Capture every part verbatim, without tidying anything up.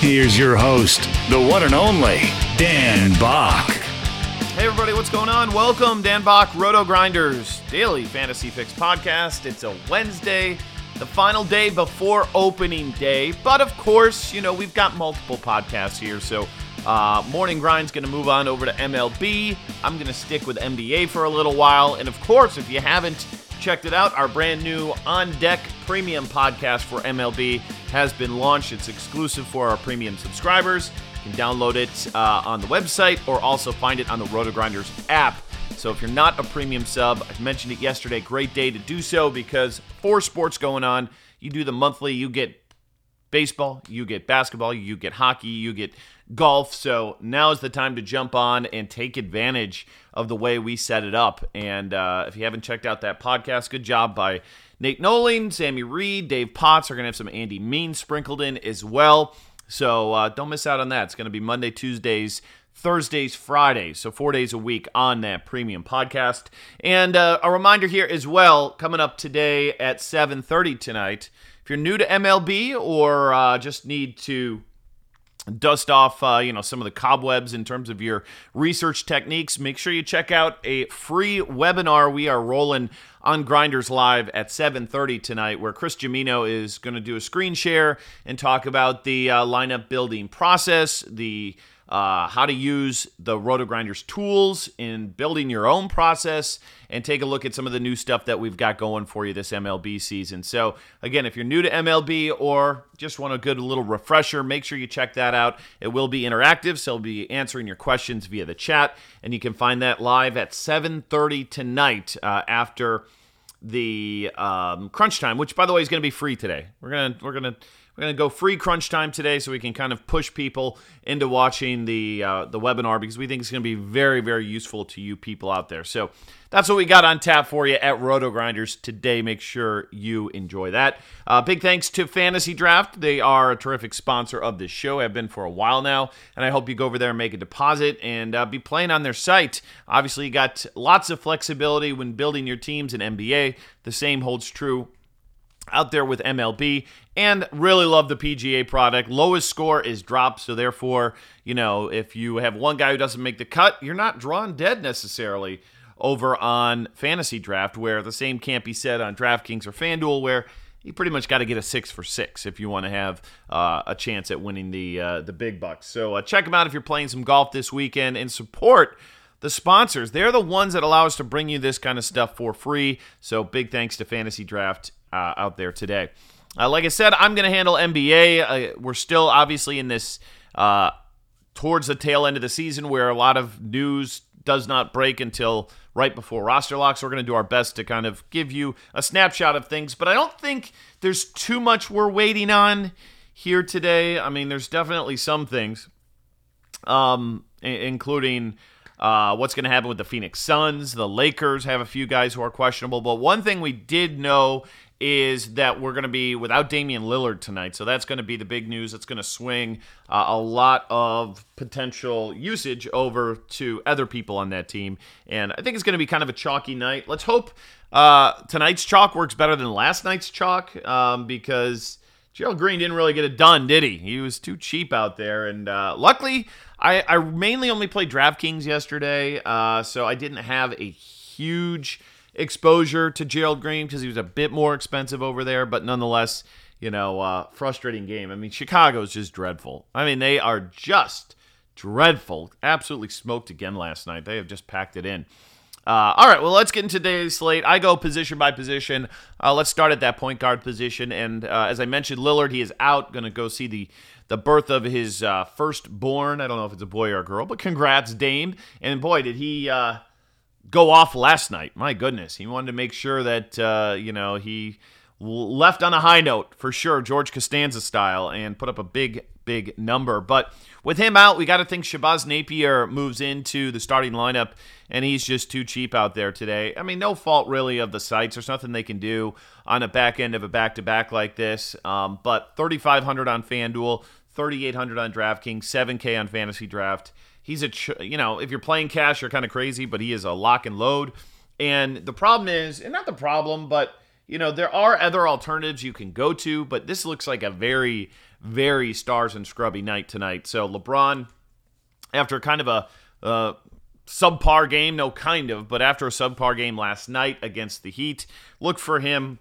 Here's your host, the one and only Dan Bach. Hey everybody, what's going on? Welcome, Dan Bach, Roto-Grinders, Daily Fantasy Fix podcast. It's a Wednesday, the final day before opening day. But of course, you know, we've got multiple podcasts here. So uh, Morning Grind's going to move on over to M L B. I'm going to stick with N B A for a little while. And of course, if you haven't checked it out, our brand new On Deck Premium podcast for M L B has been launched. It's exclusive for our premium subscribers. You can download it uh, on the website or also find it on the Roto-Grinders app. So if you're not a premium sub, I mentioned it yesterday, great day to do so because four sports going on. You do the monthly, you get baseball, you get basketball, you get hockey, you get golf. So now is the time to jump on and take advantage of the way we set it up. And uh, if you haven't checked out that podcast, good job by Nate Nolan, Sammy Reed, Dave Potts. We're going to have some Andy Mean sprinkled in as well. So uh, don't miss out on that. It's going to be Monday, Tuesdays, Thursdays, Fridays. So four days a week on that premium podcast. And uh, a reminder here as well, coming up today at seven thirty tonight, if you're new to M L B or uh, just need to dust off uh, you know, some of the cobwebs in terms of your research techniques, make sure you check out a free webinar we are rolling on Grinders Live at seven thirty tonight, where Chris Jimino is going to do a screen share and talk about the uh, lineup building process, the uh, how to use the Roto-Grinders tools in building your own process, and take a look at some of the new stuff that we've got going for you this M L B season. So, again, if you're new to M L B or just want a good little refresher, make sure you check that out. It will be interactive, so I'll be answering your questions via the chat, and you can find that live at seven thirty tonight uh, after the um, crunch time, which by the way is going to be free today. We're gonna we're gonna we're gonna go free crunch time today, so we can kind of push people into watching the uh, the webinar because we think it's going to be very very useful to you people out there. So that's what we got on tap for you at Roto-Grinders today. Make sure you enjoy that. Uh, big thanks to Fantasy Draft. They are a terrific sponsor of this show. I've been for a while now, and I hope you go over there and make a deposit and uh, be playing on their site. Obviously, you got lots of flexibility when building your teams in N B A. The same holds true out there with M L B, and really love the P G A product. Lowest score is dropped, so therefore, you know, if you have one guy who doesn't make the cut, you're not drawn dead necessarily over on Fantasy Draft, where the same can't be said on DraftKings or FanDuel, where you pretty much got to get a six for six if you want to have uh, a chance at winning the uh, the big bucks. So uh, check them out if you're playing some golf this weekend, and support the sponsors. They're the ones that allow us to bring you this kind of stuff for free. So big thanks to Fantasy Draft uh, out there today. Uh, like I said, I'm going to handle N B A. Uh, we're still obviously in this uh, towards the tail end of the season where a lot of news does not break until right before roster locks. We're going to do our best to kind of give you a snapshot of things, but I don't think there's too much we're waiting on here today. I mean, there's definitely some things, um, including... Uh, what's going to happen with the Phoenix Suns? The Lakers have a few guys who are questionable. But one thing we did know is that we're going to be without Damian Lillard tonight. So that's going to be the big news. That's going to swing uh, a lot of potential usage over to other people on that team. And I think it's going to be kind of a chalky night. Let's hope uh, tonight's chalk works better than last night's chalk um, because Gerald Green didn't really get it done, did he? He was too cheap out there. And uh, luckily... I, I mainly only played DraftKings yesterday, uh, so I didn't have a huge exposure to Gerald Green because he was a bit more expensive over there. But nonetheless, you know, uh, frustrating game. I mean, Chicago's just dreadful. I mean, they are just dreadful. Absolutely smoked again last night. They have just packed it in. Uh, all right, well, let's get into today's slate. I go position by position. Uh, let's start at that point guard position. And uh, as I mentioned, Lillard, he is out. Going to go see the, the birth of his uh, firstborn. I don't know if it's a boy or a girl, but congrats, Dame. And boy, did he uh, go off last night. My goodness. He wanted to make sure that, uh, you know, he left on a high note for sure, George Costanza style, and put up a big, big number. But with him out, we got to think Shabazz Napier moves into the starting lineup, and he's just too cheap out there today. I mean, no fault really of the sites. There's nothing they can do on a back end of a back-to-back like this. Um, but thirty-five hundred on FanDuel, thirty-eight hundred on DraftKings, seven K on Fantasy Draft. He's a, ch- you know, if you're playing cash, you're kind of crazy, but he is a lock and load. And the problem is, and not the problem, but you know, there are other alternatives you can go to, but this looks like a very, very stars and scrubby night tonight. So LeBron, after kind of a uh, subpar game, no kind of, but after a subpar game last night against the Heat, look for him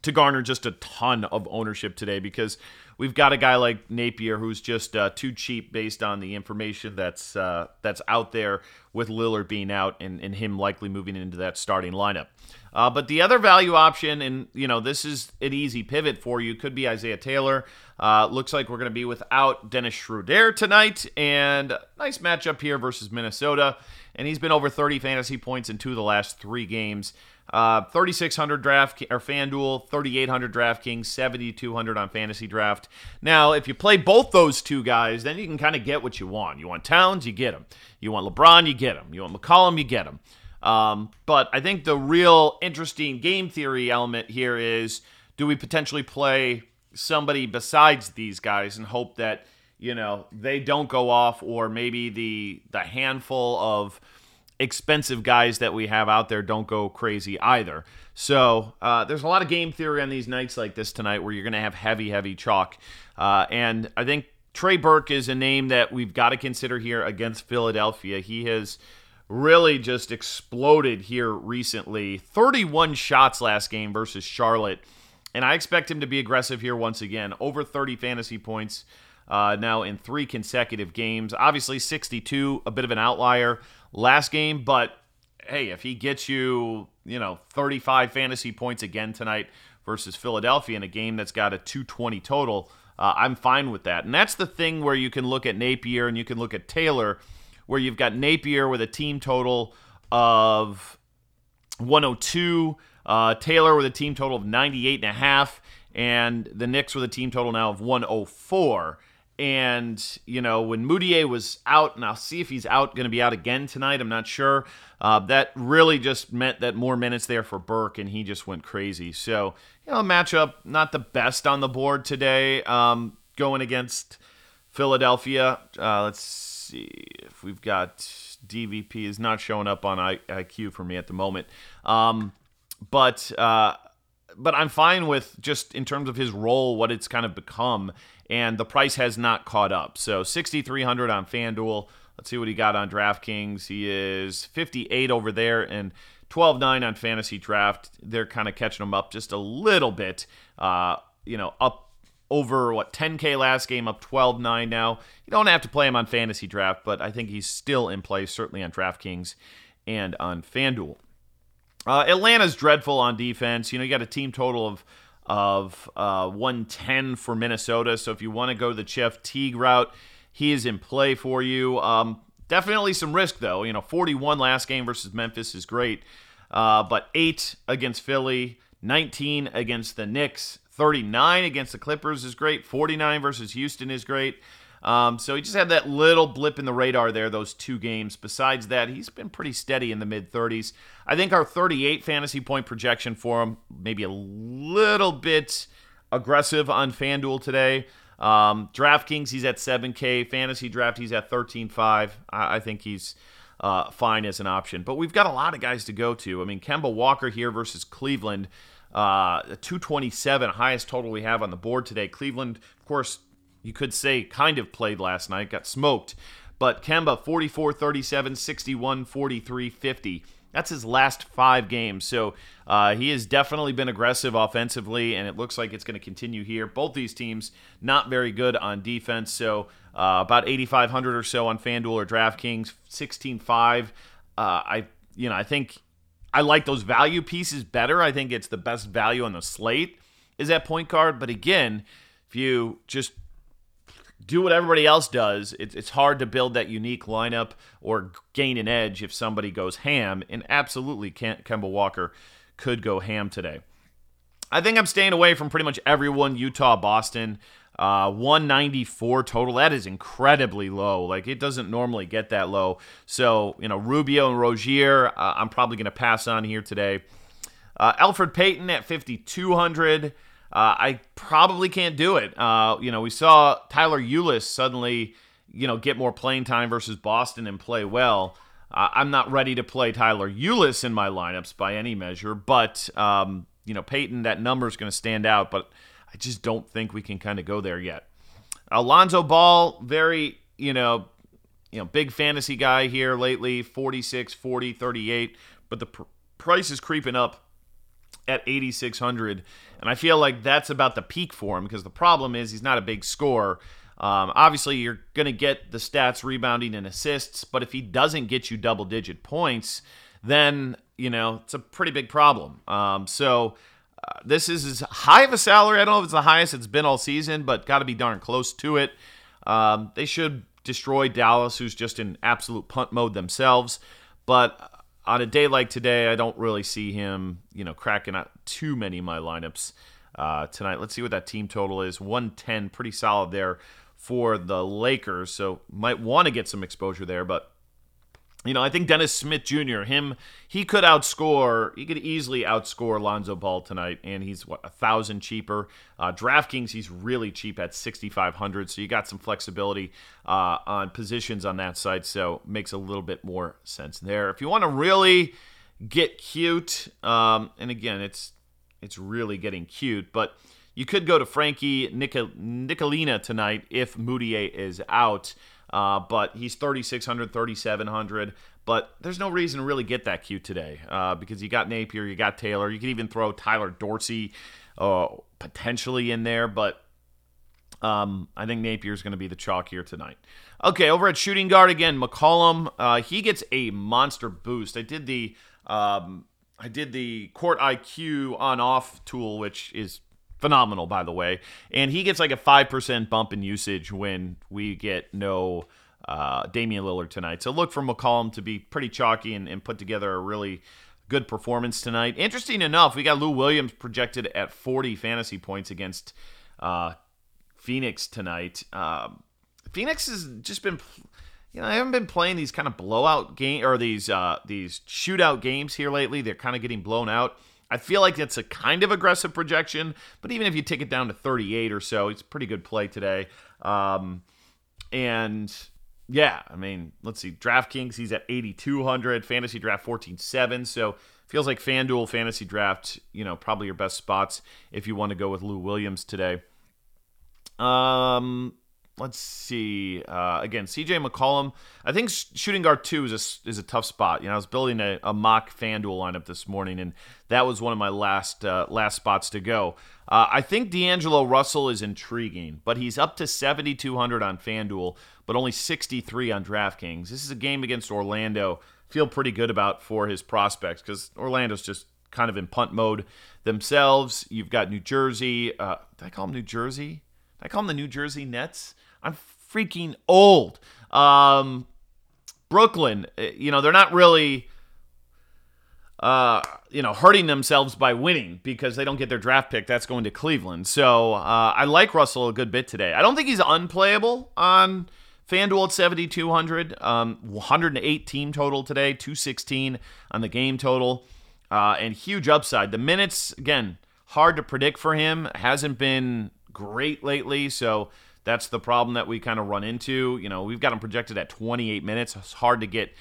to garner just a ton of ownership today, because we've got a guy like Napier who's just uh, too cheap based on the information that's uh, that's out there with Lillard being out and, and him likely moving into that starting lineup. Uh, but the other value option, and you know this is an easy pivot for you, could be Isaiah Taylor. Uh, looks like we're going to be without Dennis Schroeder tonight, and nice matchup here versus Minnesota. And he's been over thirty fantasy points in two of the last three games. Uh, thirty-six hundred draft or FanDuel, thirty-eight hundred DraftKings, seventy-two hundred on Fantasy Draft. Now, if you play both those two guys, then you can kind of get what you want. You want Towns, you get him. You want LeBron, you get him. You want McCollum, you get him. Um, but I think the real interesting game theory element here is, do we potentially play somebody besides these guys and hope that, you know, they don't go off, or maybe the the handful of expensive guys that we have out there don't go crazy either. So uh, there's a lot of game theory on these nights like this tonight where you're going to have heavy, heavy chalk. Uh, and I think Trey Burke is a name that we've got to consider here against Philadelphia. He has really just exploded here recently. thirty-one shots last game versus Charlotte. And I expect him to be aggressive here once again. Over thirty fantasy points uh, now in three consecutive games. Obviously sixty-two, a bit of an outlier last game, but hey, if he gets you, you know, thirty-five fantasy points again tonight versus Philadelphia in a game that's got a two twenty total, uh, I'm fine with that. And that's the thing where you can look at Napier and you can look at Taylor, where you've got Napier with a team total of one oh two, uh, Taylor with a team total of ninety-eight and a half, and the Knicks with a team total now of one oh four. And, you know, when Mudiay was out, and I'll see if he's out, going to be out again tonight, I'm not sure. Uh, that really just meant that more minutes there for Burke, and he just went crazy. So, you know, matchup not the best on the board today, um, going against Philadelphia. Uh, let's see if we've got D V P is not showing up on I Q for me at the moment. Um, but, uh, but I'm fine with just in terms of his role, what it's kind of become. And the price has not caught up. So sixty-three hundred on FanDuel. Let's see what he got on DraftKings. He is fifty-eight over there and twelve nine on Fantasy Draft. They're kind of catching him up just a little bit. Uh, you know, up over, what, ten K last game, up twelve nine now. You don't have to play him on Fantasy Draft, but I think he's still in play, certainly on DraftKings and on FanDuel. Uh, Atlanta's dreadful on defense. You know, you got a team total of of uh, one ten for Minnesota. So if you want to go the Jeff Teague route, he is in play for you. Um, definitely some risk, though. You know, forty-one last game versus Memphis is great. Uh, but eight against Philly, nineteen against the Knicks, thirty-nine against the Clippers is great, forty-nine versus Houston is great. Um, so he just had that little blip in the radar there, those two games. Besides that, he's been pretty steady in the mid-thirties. I think our thirty-eight fantasy point projection for him, maybe a little bit aggressive on FanDuel today. Um, DraftKings, he's at seven K. Fantasy Draft, he's at thirteen five. I, I think he's uh, fine as an option. But we've got a lot of guys to go to. I mean, Kemba Walker here versus Cleveland, uh, two twenty-seven, highest total we have on the board today. Cleveland, of course, you could say kind of played last night, got smoked. But Kemba, forty-four thirty-seven, sixty-one forty-three fifty. That's his last five games. So uh, he has definitely been aggressive offensively, and it looks like it's going to continue here. Both these teams not very good on defense. So uh, about eighty-five hundred or so on FanDuel or DraftKings, sixteen five. Uh, I you know I think I like those value pieces better. I think it's the best value on the slate is that point guard. But again, if you just do what everybody else does, it's hard to build that unique lineup or gain an edge if somebody goes ham, and absolutely Kemba Walker could go ham today. I think I'm staying away from pretty much everyone Utah, Boston. Uh, one ninety-four total. That is incredibly low. Like, it doesn't normally get that low. So, you know, Rubio and Rozier, uh, I'm probably going to pass on here today. Uh, Elfrid Payton at fifty-two hundred. Uh, I probably can't do it. Uh, you know, we saw Tyler Ulis suddenly, you know, get more playing time versus Boston and play well. Uh, I'm not ready to play Tyler Ulis in my lineups by any measure, but, um, you know, Peyton, that number is going to stand out, but I just don't think we can kind of go there yet. Uh, Lonzo Ball, very, you know, you know, big fantasy guy here lately, forty-six, forty, thirty-eight, but the pr- price is creeping up at eighty-six hundred, and I feel like that's about the peak for him, because the problem is he's not a big scorer. Um, obviously, you're going to get the stats, rebounding, and assists, but if he doesn't get you double-digit points, then, you know, it's a pretty big problem. Um, so uh, this is as high of a salary. I don't know if it's the highest it's been all season, but got to be darn close to it. Um, they should destroy Dallas, who's just in absolute punt mode themselves, but on a day like today, I don't really see him, you know, cracking out too many of my lineups uh, tonight. Let's see what that team total is. one ten, pretty solid there for the Lakers. So might want to get some exposure there. But, you know, I think Dennis Smith Junior, him, he could outscore, he could easily outscore Lonzo Ball tonight. And he's, what, one thousand cheaper. Uh, DraftKings, he's really cheap at sixty-five hundred. So you got some flexibility uh, on positions on that side. So makes a little bit more sense there. If you want to really get cute, um, and again, it's it's really getting cute, but you could go to Frankie Nicol- Nicolina tonight if Mudiay is out. Uh, but he's thirty-six hundred, thirty-seven hundred, but there's no reason to really get that cute today uh, because you got Napier, you got Taylor. You could even throw Tyler Dorsey uh, potentially in there, but um, I think Napier's going to be the chalk here tonight. Okay, over at shooting guard again, McCollum, uh, he gets a monster boost. I did the um, I did the Court I Q on-off tool, which is phenomenal, by the way. And he gets like a five percent bump in usage when we get no uh, Damian Lillard tonight. So look for McCollum to be pretty chalky and, and put together a really good performance tonight. Interesting enough, we got Lou Williams projected at forty fantasy points against uh, Phoenix tonight. Uh, Phoenix has just been, you know, I haven't been playing these kind of blowout game or these, uh, these shootout games here lately. They're kind of getting blown out. I feel like that's a kind of aggressive projection, but even if you take it down to thirty-eight or so, it's a pretty good play today. Um, and, yeah, I mean, let's see. DraftKings, he's at eighty-two hundred. Fantasy Draft, fourteen seven. So feels like FanDuel, Fantasy Draft, you know, probably your best spots if you want to go with Lou Williams today. Um, let's see. Uh, again, C J. McCollum. I think shooting guard two is a, is a tough spot. You know, I was building a, a mock FanDuel lineup this morning, and that was one of my last uh, last spots to go. Uh, I think D'Angelo Russell is intriguing, but he's up to seventy-two hundred on FanDuel, but only sixty-three on DraftKings. This is a game against Orlando. Feel pretty good about for his prospects because Orlando's just kind of in punt mode themselves. You've got New Jersey. Uh, did I call them New Jersey? Did I call them the New Jersey Nets? I'm freaking old. Um, Brooklyn, you know, they're not really, uh, you know, hurting themselves by winning because they don't get their draft pick. That's going to Cleveland. So uh, I like Russell a good bit today. I don't think he's unplayable on FanDuel at seventy-two hundred. Um, one hundred eight team total today, two sixteen on the game total, uh, and huge upside. The minutes, again, hard to predict for him. Hasn't been great lately, so that's the problem that we kind of run into. You know, we've got him projected at twenty-eight minutes. It's hard to get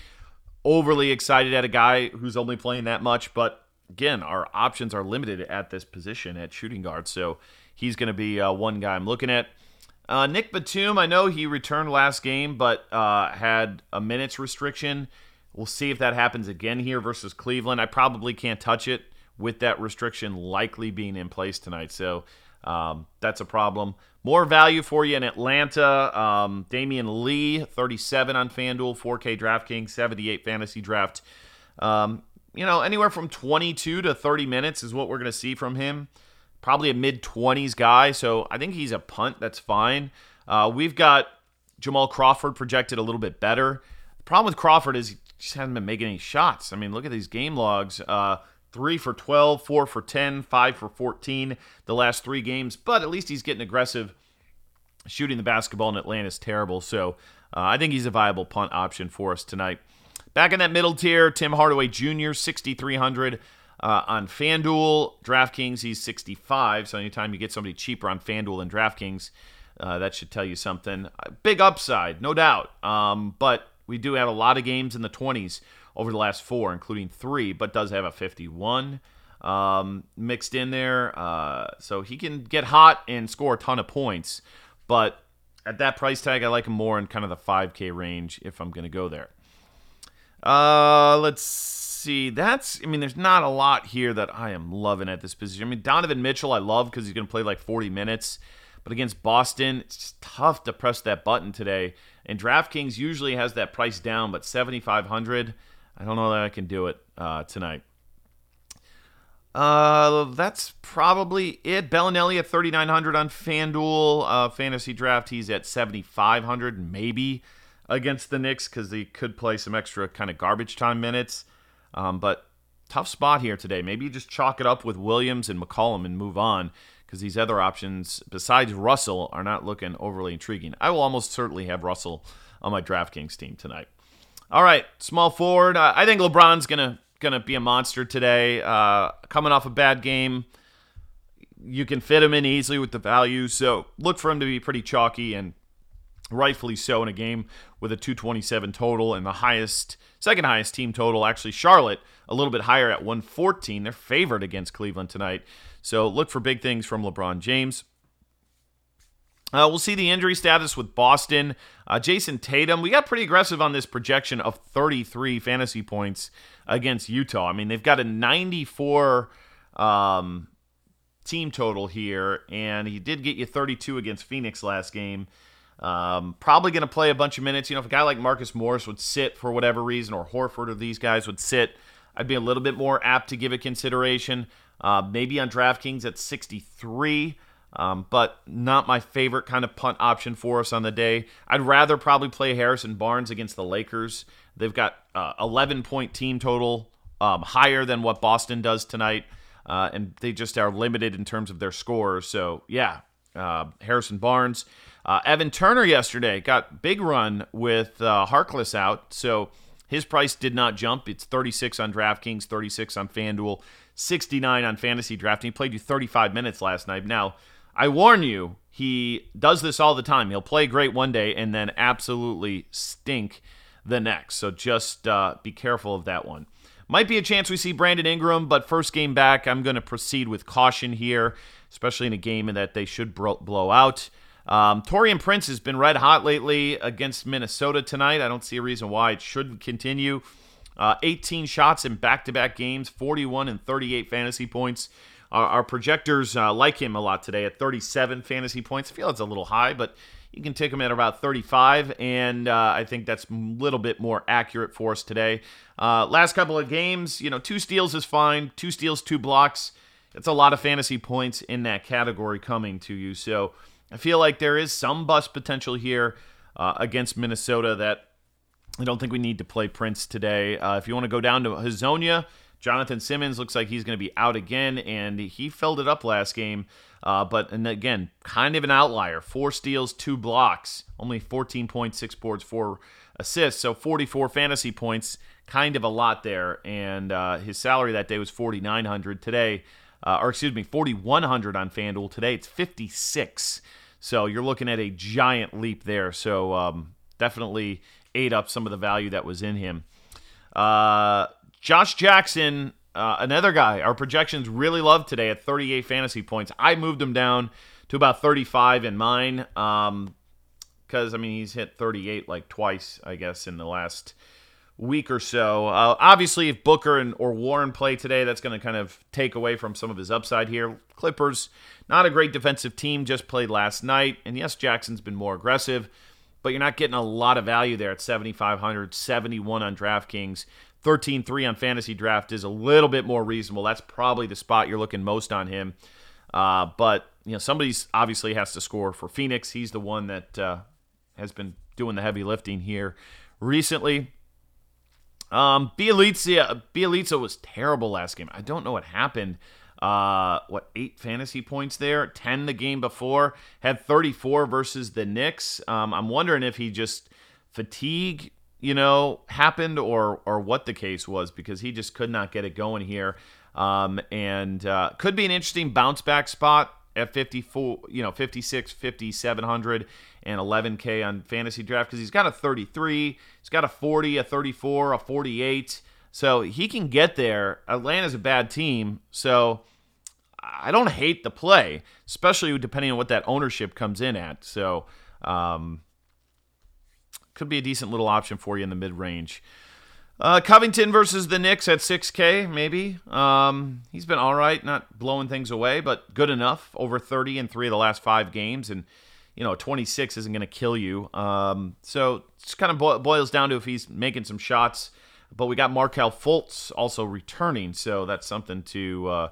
overly excited at a guy who's only playing that much. But, again, our options are limited at this position at shooting guard. So he's going to be uh, one guy I'm looking at. Uh, Nick Batum, I know he returned last game but uh, had a minutes restriction. We'll see if that happens again here versus Cleveland. I probably can't touch it with that restriction likely being in place tonight. So um, that's a problem. More value for you in Atlanta. Um, Damian Lee, thirty-seven on FanDuel, four K DraftKings, seventy-eight Fantasy Draft. Um, you know, anywhere from twenty-two to thirty minutes is what we're going to see from him. Probably a mid-twenties guy, so I think he's a punt. That's fine. Uh, we've got Jamal Crawford projected a little bit better. The problem with Crawford is he just hasn't been making any shots. I mean, look at these game logs. Uh, three for twelve, four for ten, five for fourteen the last three games. But at least he's getting aggressive. Shooting the basketball in Atlanta is terrible. So uh, I think he's a viable punt option for us tonight. Back in that middle tier, Tim Hardaway Junior, sixty-three hundred uh, on FanDuel. DraftKings, he's sixty-five. So anytime you get somebody cheaper on FanDuel than DraftKings, Uh, that should tell you something. Big upside, no doubt. Um, but we do have a lot of games in the twenties over the last four, including three, but does have a fifty-one um, mixed in there. Uh, so he can get hot and score a ton of points. But at that price tag, I like him more in kind of the five K range if I'm going to go there. Uh, let's see. That's, I mean, there's not a lot here that I am loving at this position. I mean, Donovan Mitchell I love because he's going to play like forty minutes. But against Boston, it's just tough to press that button today. And DraftKings usually has that price down, but seventy-five hundred, I don't know that I can do it uh, tonight. Uh, that's probably it. Bellinelli at thirty-nine hundred on FanDuel. Uh, fantasy draft, he's at seventy-five hundred maybe against the Knicks because they could play some extra kind of garbage time minutes. Um, but tough spot here today. Maybe you just chalk it up with Williams and McCollum and move on, because these other options, besides Russell, are not looking overly intriguing. I will almost certainly have Russell on my DraftKings team tonight. All right, small forward. I think LeBron's gonna gonna be a monster today. Uh, coming off a bad game, you can fit him in easily with the value. So look for him to be pretty chalky, and rightfully so in a game with a two twenty-seven total and the highest, second highest team total. Actually, Charlotte a little bit higher at one fourteen. They're favored against Cleveland tonight. So look for big things from LeBron James. Uh, we'll see the injury status with Boston. Uh, Jason Tatum, we got pretty aggressive on this projection of thirty-three fantasy points against Utah. I mean, they've got a ninety-four um, team total here, and he did get you thirty-two against Phoenix last game. Um, probably going to play a bunch of minutes. You know, if a guy like Marcus Morris would sit for whatever reason, or Horford or these guys would sit, I'd be a little bit more apt to give it consideration. Uh, maybe on DraftKings at sixty-three, um, but not my favorite kind of punt option for us on the day. I'd rather probably play Harrison Barnes against the Lakers. They've got uh, eleven-point team total, um, higher than what Boston does tonight, uh, and they just are limited in terms of their scores. So, yeah, uh, Harrison Barnes. Uh, Evan Turner yesterday got big run with uh, Harkless out, so his price did not jump. It's thirty-six on DraftKings, thirty-six on FanDuel, sixty-nine on Fantasy Draft. He played you thirty-five minutes last night. Now, I warn you, he does this all the time. He'll play great one day and then absolutely stink the next. So just uh, be careful of that one. Might be a chance we see Brandon Ingram, but first game back, I'm going to proceed with caution here, especially in a game in that they should blow out. Um, Taurean Prince has been red hot lately against Minnesota tonight. I don't see a reason why it shouldn't continue. Uh, eighteen shots in back-to-back games, forty-one and thirty-eight fantasy points. Our, our projectors uh, like him a lot today at thirty-seven fantasy points. I feel it's a little high, but you can take him at about thirty-five, and uh, I think that's a little bit more accurate for us today. Uh, last couple of games, you know, two steals is fine. Two steals, two blocks. That's a lot of fantasy points in that category coming to you, so I feel like there is some bust potential here uh, against Minnesota that I don't think we need to play Prince today. Uh, if you want to go down to Hazonia, Jonathan Simmons looks like he's going to be out again, and he filled it up last game. Uh, but, and again, kind of an outlier. Four steals, two blocks, only fourteen point six boards, four assists, so forty-four fantasy points, kind of a lot there. And uh, his salary that day was forty-nine hundred today. Uh, or excuse me, forty-one hundred on FanDuel. Today it's fifty-six. So you're looking at a giant leap there. So um, definitely ate up some of the value that was in him. Uh, Josh Jackson, uh, another guy our projections really love today at thirty-eight fantasy points. I moved him down to about thirty-five in mine because, um, I mean, he's hit thirty-eight like twice, I guess, in the last week or so. Uh, obviously, if Booker and or Warren play today, that's going to kind of take away from some of his upside here. Clippers, not a great defensive team, just played last night. And yes, Jackson's been more aggressive, but you're not getting a lot of value there at seventy-five hundred, seventy-one on DraftKings. thirteen three on Fantasy Draft is a little bit more reasonable. That's probably the spot you're looking most on him. Uh, but, you know, somebody's obviously has to score for Phoenix. He's the one that uh, has been doing the heavy lifting here recently. Um, Bielitsa, Bielitsa was terrible last game. I don't know what happened. Uh, what, eight fantasy points there? ten the game before. Had thirty-four versus the Knicks. Um, I'm wondering if he just fatigue, you know, happened or or what the case was, because he just could not get it going here. Um, and uh, could be an interesting bounce back spot at fifty-four, you know, fifty-six, fifty-seven hundred, and eleven K on Fantasy Draft, because he's got a thirty-three, he's got a forty, a thirty-four, a forty-eight, so he can get there. Atlanta's a bad team, so I don't hate the play, especially depending on what that ownership comes in at. So um, could be a decent little option for you in the mid-range. Uh, Covington versus the Knicks at six K, maybe. Um, he's been all right, not blowing things away, but good enough. Over thirty in three of the last five games, and, you know, twenty-six isn't going to kill you. Um, so it kind of boils down to if he's making some shots. But we got Markel Fultz also returning, so that's something to uh,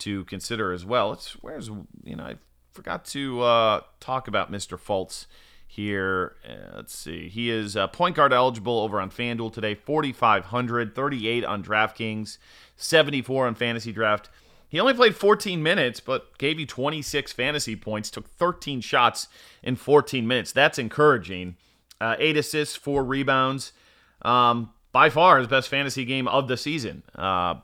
to consider as well. It's where's you know I forgot to uh, talk about Mister Fultz. Here, let's see. He is uh, point guard eligible over on FanDuel today. forty-five hundred, thirty-eight on DraftKings, seventy-four on Fantasy Draft. He only played fourteen minutes, but gave you twenty-six fantasy points, took thirteen shots in fourteen minutes. That's encouraging. Uh, eight assists, four rebounds. Um, by far his best fantasy game of the season. Uh,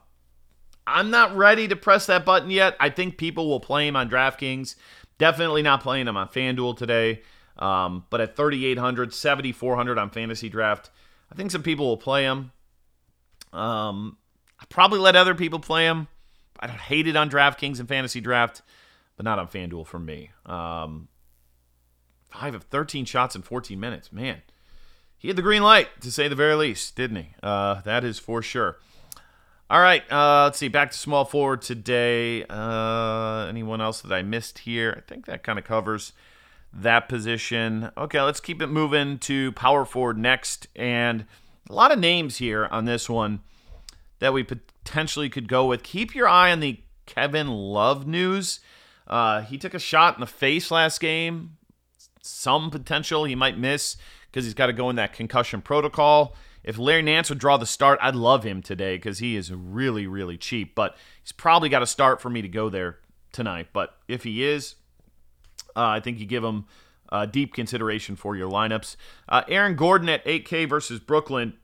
I'm not ready to press that button yet. I think people will play him on DraftKings. Definitely not playing him on FanDuel today. Um, but at thirty-eight hundred, seventy-four hundred on Fantasy Draft, I think some people will play him. Um, I probably let other people play him. I don't hate it on DraftKings and Fantasy Draft, but not on FanDuel for me. Um, five of thirteen shots in fourteen minutes. Man, he had the green light, to say the very least, didn't he? Uh, that is for sure. All right, uh, let's see. Back to small forward today. Uh, anyone else that I missed here? I think that kind of covers that position. Okay, let's keep it moving to power forward next. And a lot of names here on this one that we potentially could go with. Keep your eye on the Kevin Love news. Uh, he took a shot in the face last game. Some potential he might miss because he's got to go in that concussion protocol. If Larry Nance would draw the start, I'd love him today because he is really, really cheap. But he's probably got a start for me to go there tonight. But if he is, Uh, I think you give him uh, deep consideration for your lineups. Uh, Aaron Gordon at eight K versus Brooklyn.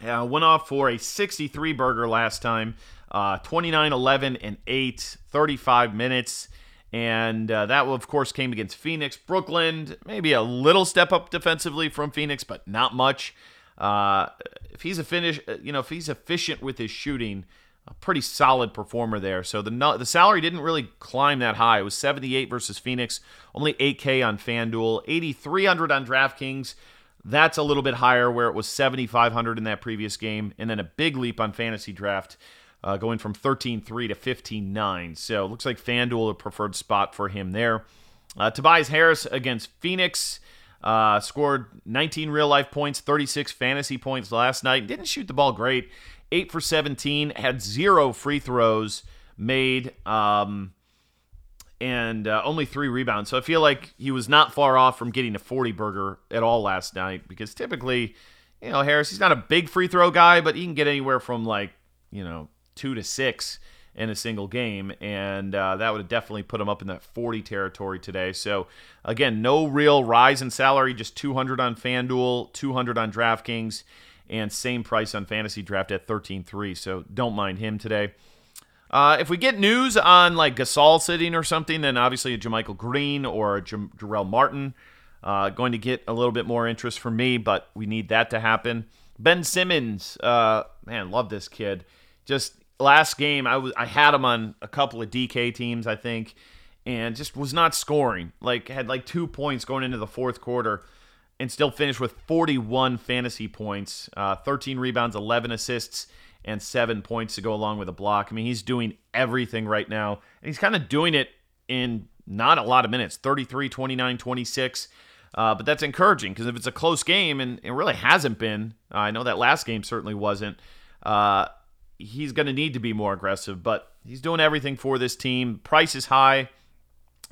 Uh, went off for a sixty-three burger last time. Uh, twenty-nine, eleven, and eight, thirty-five minutes. And uh, that, of course, came against Phoenix. Brooklyn, maybe a little step up defensively from Phoenix, but not much. Uh, if he's a finish, you know, if he's efficient with his shooting, a pretty solid performer there. So the the salary didn't really climb that high. It was seventy-eight versus Phoenix, only eight K on FanDuel, eighty-three hundred on DraftKings. That's a little bit higher, where it was seventy-five hundred in that previous game, and then a big leap on Fantasy Draft, uh, going from thirteen three to fifteen nine. So it looks like FanDuel a preferred spot for him there. Uh, Tobias Harris against Phoenix. Uh, scored nineteen real-life points, thirty-six fantasy points last night. Didn't shoot the ball great. eight for seventeen, had zero free throws made, um, and uh, only three rebounds. So I feel like he was not far off from getting a forty burger at all last night, because typically, you know, Harris, he's not a big free throw guy, but he can get anywhere from like, you know, two to six in a single game, and uh, that would have definitely put him up in that forty territory today. So, again, no real rise in salary, just two hundred on FanDuel, two hundred on DraftKings, and same price on Fantasy Draft at thirteen three, so don't mind him today. Uh, if we get news on, like, Gasol sitting or something, then obviously a JaMychal Green or a J- Jarrell Martin uh, going to get a little bit more interest from me, but we need that to happen. Ben Simmons, uh, man, love this kid. Just last game, I was I had him on a couple of D K teams, I think, and just was not scoring. Like, had like two points going into the fourth quarter. and still finished with forty-one fantasy points, uh, thirteen rebounds, eleven assists, and seven points to go along with a block. I mean, he's doing everything right now, and he's kind of doing it in not a lot of minutes, thirty-three, twenty-nine, twenty-six. Uh, but that's encouraging, because if it's a close game, and it really hasn't been, uh, I know that last game certainly wasn't, uh, he's going to need to be more aggressive, but he's doing everything for this team. Price is high.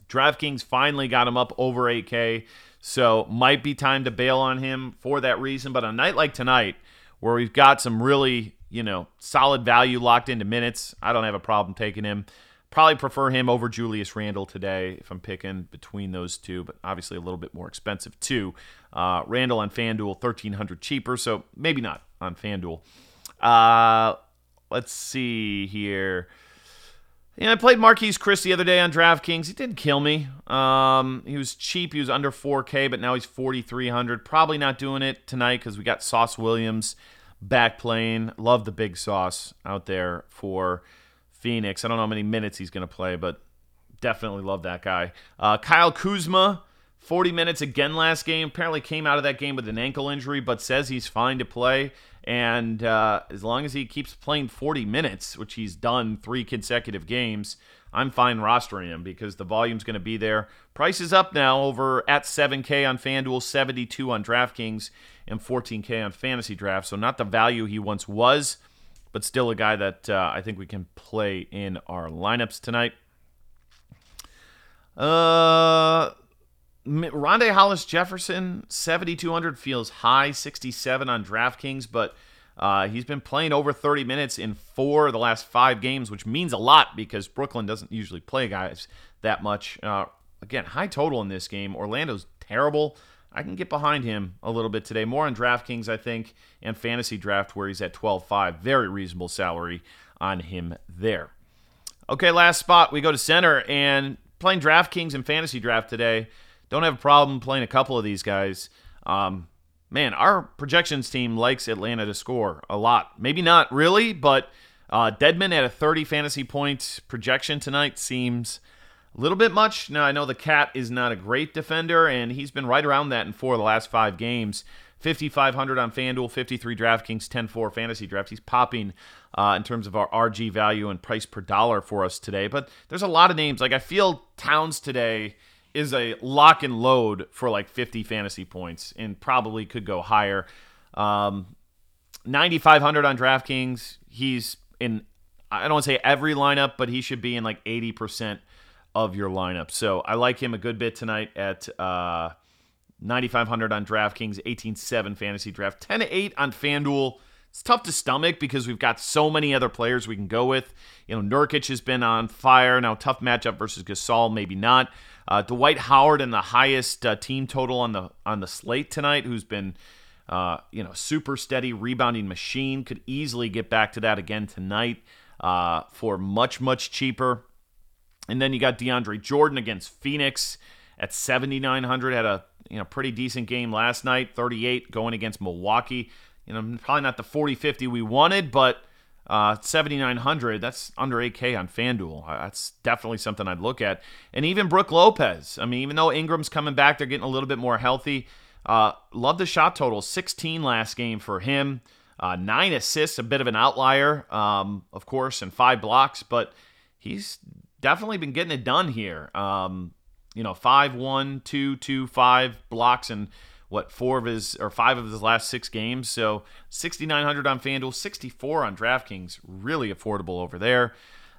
DraftKings finally got him up over eight K, so might be time to bail on him for that reason. But on a night like tonight, where we've got some really, you know, solid value locked into minutes, I don't have a problem taking him. Probably prefer him over Julius Randle today if I'm picking between those two, but obviously a little bit more expensive too. Uh, Randle on FanDuel, thirteen hundred cheaper, so maybe not on FanDuel. Uh, let's see here. Yeah, I played Marquese Chriss the other day on DraftKings. He didn't kill me. Um, he was cheap. He was under four K, but now he's forty-three hundred. Probably not doing it tonight because we got Sauce Williams back playing. Love the big Sauce out there for Phoenix. I don't know how many minutes he's going to play, but definitely love that guy. Uh, Kyle Kuzma, forty minutes again last game. Apparently came out of that game with an ankle injury, but says he's fine to play. And uh, as long as he keeps playing forty minutes, which he's done three consecutive games, I'm fine rostering him because the volume's going to be there. Price is up now over at seven K on FanDuel, seventy-two on DraftKings, and fourteen K on Fantasy Draft. So not the value he once was, but still a guy that uh, I think we can play in our lineups tonight. Uh, Rondae Hollis-Jefferson, seventy-two hundred feels high, sixty-seven on DraftKings, but uh, he's been playing over thirty minutes in four of the last five games, which means a lot because Brooklyn doesn't usually play guys that much. Uh, again, high total in this game. Orlando's terrible. I can get behind him a little bit today. More on DraftKings, I think, and Fantasy Draft, where he's at twelve five. Very reasonable salary on him there. Okay, last spot. We go to center, and playing DraftKings and Fantasy Draft today. Don't have a problem playing a couple of these guys. Um, man, our projections team likes Atlanta to score a lot. Maybe not really, but uh, Dedmon at a thirty fantasy point projection tonight seems a little bit much. Now, I know the Cat is not a great defender, and he's been right around that in four of the last five games. fifty-five hundred on FanDuel, fifty-three DraftKings, ten four Fantasy Draft. He's popping uh, in terms of our R G value and price per dollar for us today. But there's a lot of names. Like, I feel Towns today is a lock and load for like fifty fantasy points and probably could go higher. Um, ninety-five hundred on DraftKings. He's in, I don't want to say every lineup, but he should be in like eighty percent of your lineup. So I like him a good bit tonight at uh, ninety-five hundred on DraftKings, eighteen seven Fantasy Draft, ten eight on FanDuel. It's tough to stomach because we've got so many other players we can go with. You know, Nurkic has been on fire. Now, tough matchup versus Gasol, maybe not. Uh, Dwight Howard in the highest uh, team total on the on the slate tonight, who's been, uh, you know, super steady rebounding machine. Could easily get back to that again tonight uh, for much, much cheaper. And then you got DeAndre Jordan against Phoenix at seventy-nine hundred. Had a you know pretty decent game last night, thirty-eight going against Milwaukee. You know, probably not the forty fifty we wanted, but uh, seventy-nine hundred, that's under eight K on FanDuel. That's definitely something I'd look at. And even Brooke Lopez. I mean, even though Ingram's coming back, they're getting a little bit more healthy. Uh, love the shot total, sixteen last game for him. Uh, nine assists, a bit of an outlier, um, of course, and five blocks, but he's definitely been getting it done here. Um, you know, five, one, two, two, five blocks and what, four of his or five of his last six games. So sixty-nine hundred on FanDuel, sixty-four on DraftKings, really affordable over there.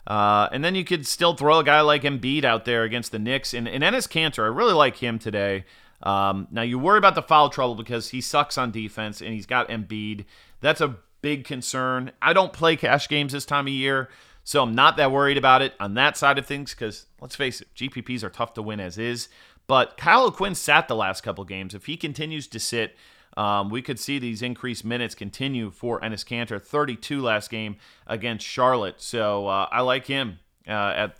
Uh, and then you could still throw a guy like Embiid out there against the Knicks. And, and Enes Kanter, I really like him today. Um, now you worry about the foul trouble because he sucks on defense and he's got Embiid. That's a big concern. I don't play cash games this time of year, so I'm not that worried about it on that side of things because, let's face it, G P Ps are tough to win as is. But Kyle O'Quinn sat the last couple games. If he continues to sit, um, we could see these increased minutes continue for Enes Kanter. thirty-two last game against Charlotte. So uh, I like him uh, at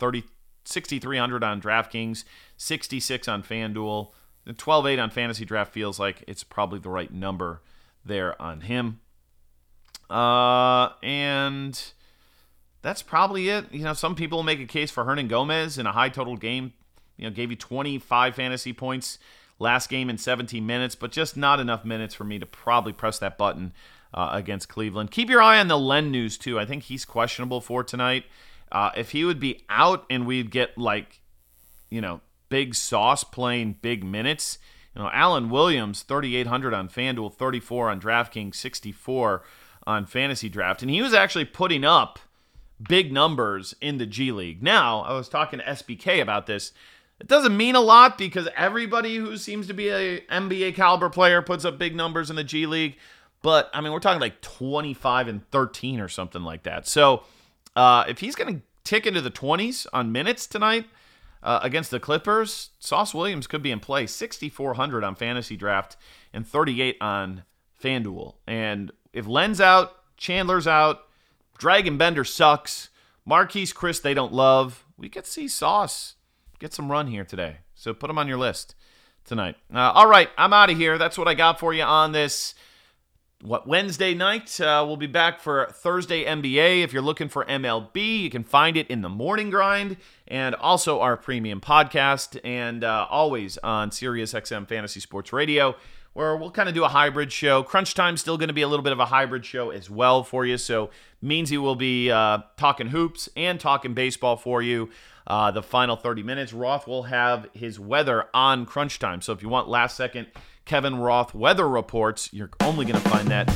sixty-three hundred on DraftKings, sixty-six on FanDuel, and twelve eight on Fantasy Draft feels like it's probably the right number there on him. Uh, and that's probably it. You know, some people make a case for Hernan Gomez in a high total game. You know, gave you twenty-five fantasy points last game in seventeen minutes, but just not enough minutes for me to probably press that button uh, against Cleveland. Keep your eye on the Len news, too. I think he's questionable for tonight. Uh, if he would be out and we'd get, like, you know, Big Sauce playing big minutes, you know, Allen Williams, thirty-eight hundred on FanDuel, thirty-four on DraftKings, sixty-four on Fantasy Draft. And he was actually putting up big numbers in the G League. Now, I was talking to S B K about this. It doesn't mean a lot because everybody who seems to be a N B A caliber player puts up big numbers in the G League. But, I mean, we're talking like twenty-five and thirteen or something like that. So, uh, if he's going to tick into the twenties on minutes tonight uh, against the Clippers, Sauce Williams could be in play. sixty-four hundred on Fantasy Draft and thirty-eight on FanDuel. And if Len's out, Chandler's out, Dragon Bender sucks, Marquese Chriss they don't love, we could see Sauce get some run here today. So put him on your list tonight. Uh, all right, I'm out of here. That's what I got for you on this what Wednesday night. Uh, we'll be back for Thursday N B A. If you're looking for M L B, you can find it in the Morning Grind and also our premium podcast and uh, always on SiriusXM Fantasy Sports Radio, where we'll kind of do a hybrid show. Crunch Time's still going to be a little bit of a hybrid show as well for you. So Meansy will be uh, talking hoops and talking baseball for you uh, the final thirty minutes. Roth will have his weather on Crunch Time. So if you want last-second Kevin Roth weather reports, you're only going to find that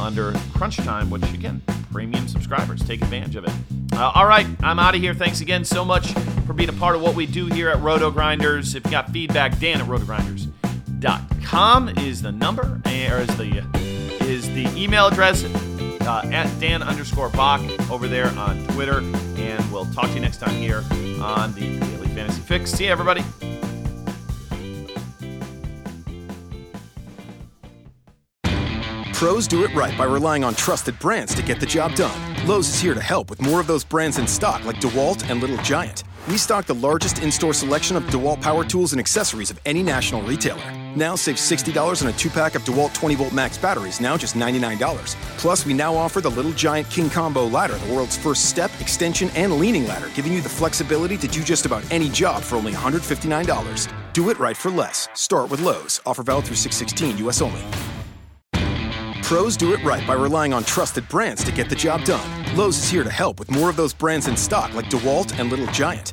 under Crunch Time, which, again, premium subscribers take advantage of it. Uh, all right, I'm out of here. Thanks again so much for being a part of what we do here at Roto-Grinders. If you got feedback, Dan at Roto-Grinders.com is the number, or is the is the email address uh, at Dan underscore Bach over there on Twitter, and we'll talk to you next time here on the Daily Fantasy Fix. See you, everybody. Pros do it right by relying on trusted brands to get the job done. Lowe's is here to help with more of those brands in stock, like DeWalt and Little Giant. We stock the largest in-store selection of DeWalt power tools and accessories of any national retailer. Now save sixty dollars on a two-pack of DeWalt twenty-volt max batteries, now just ninety-nine dollars. Plus, we now offer the Little Giant King Combo Ladder, the world's first step, extension, and leaning ladder, giving you the flexibility to do just about any job for only one hundred fifty-nine dollars. Do it right for less. Start with Lowe's. Offer valid through six sixteen, U S only. Pros do it right by relying on trusted brands to get the job done. Lowe's is here to help with more of those brands in stock, like DeWalt and Little Giant.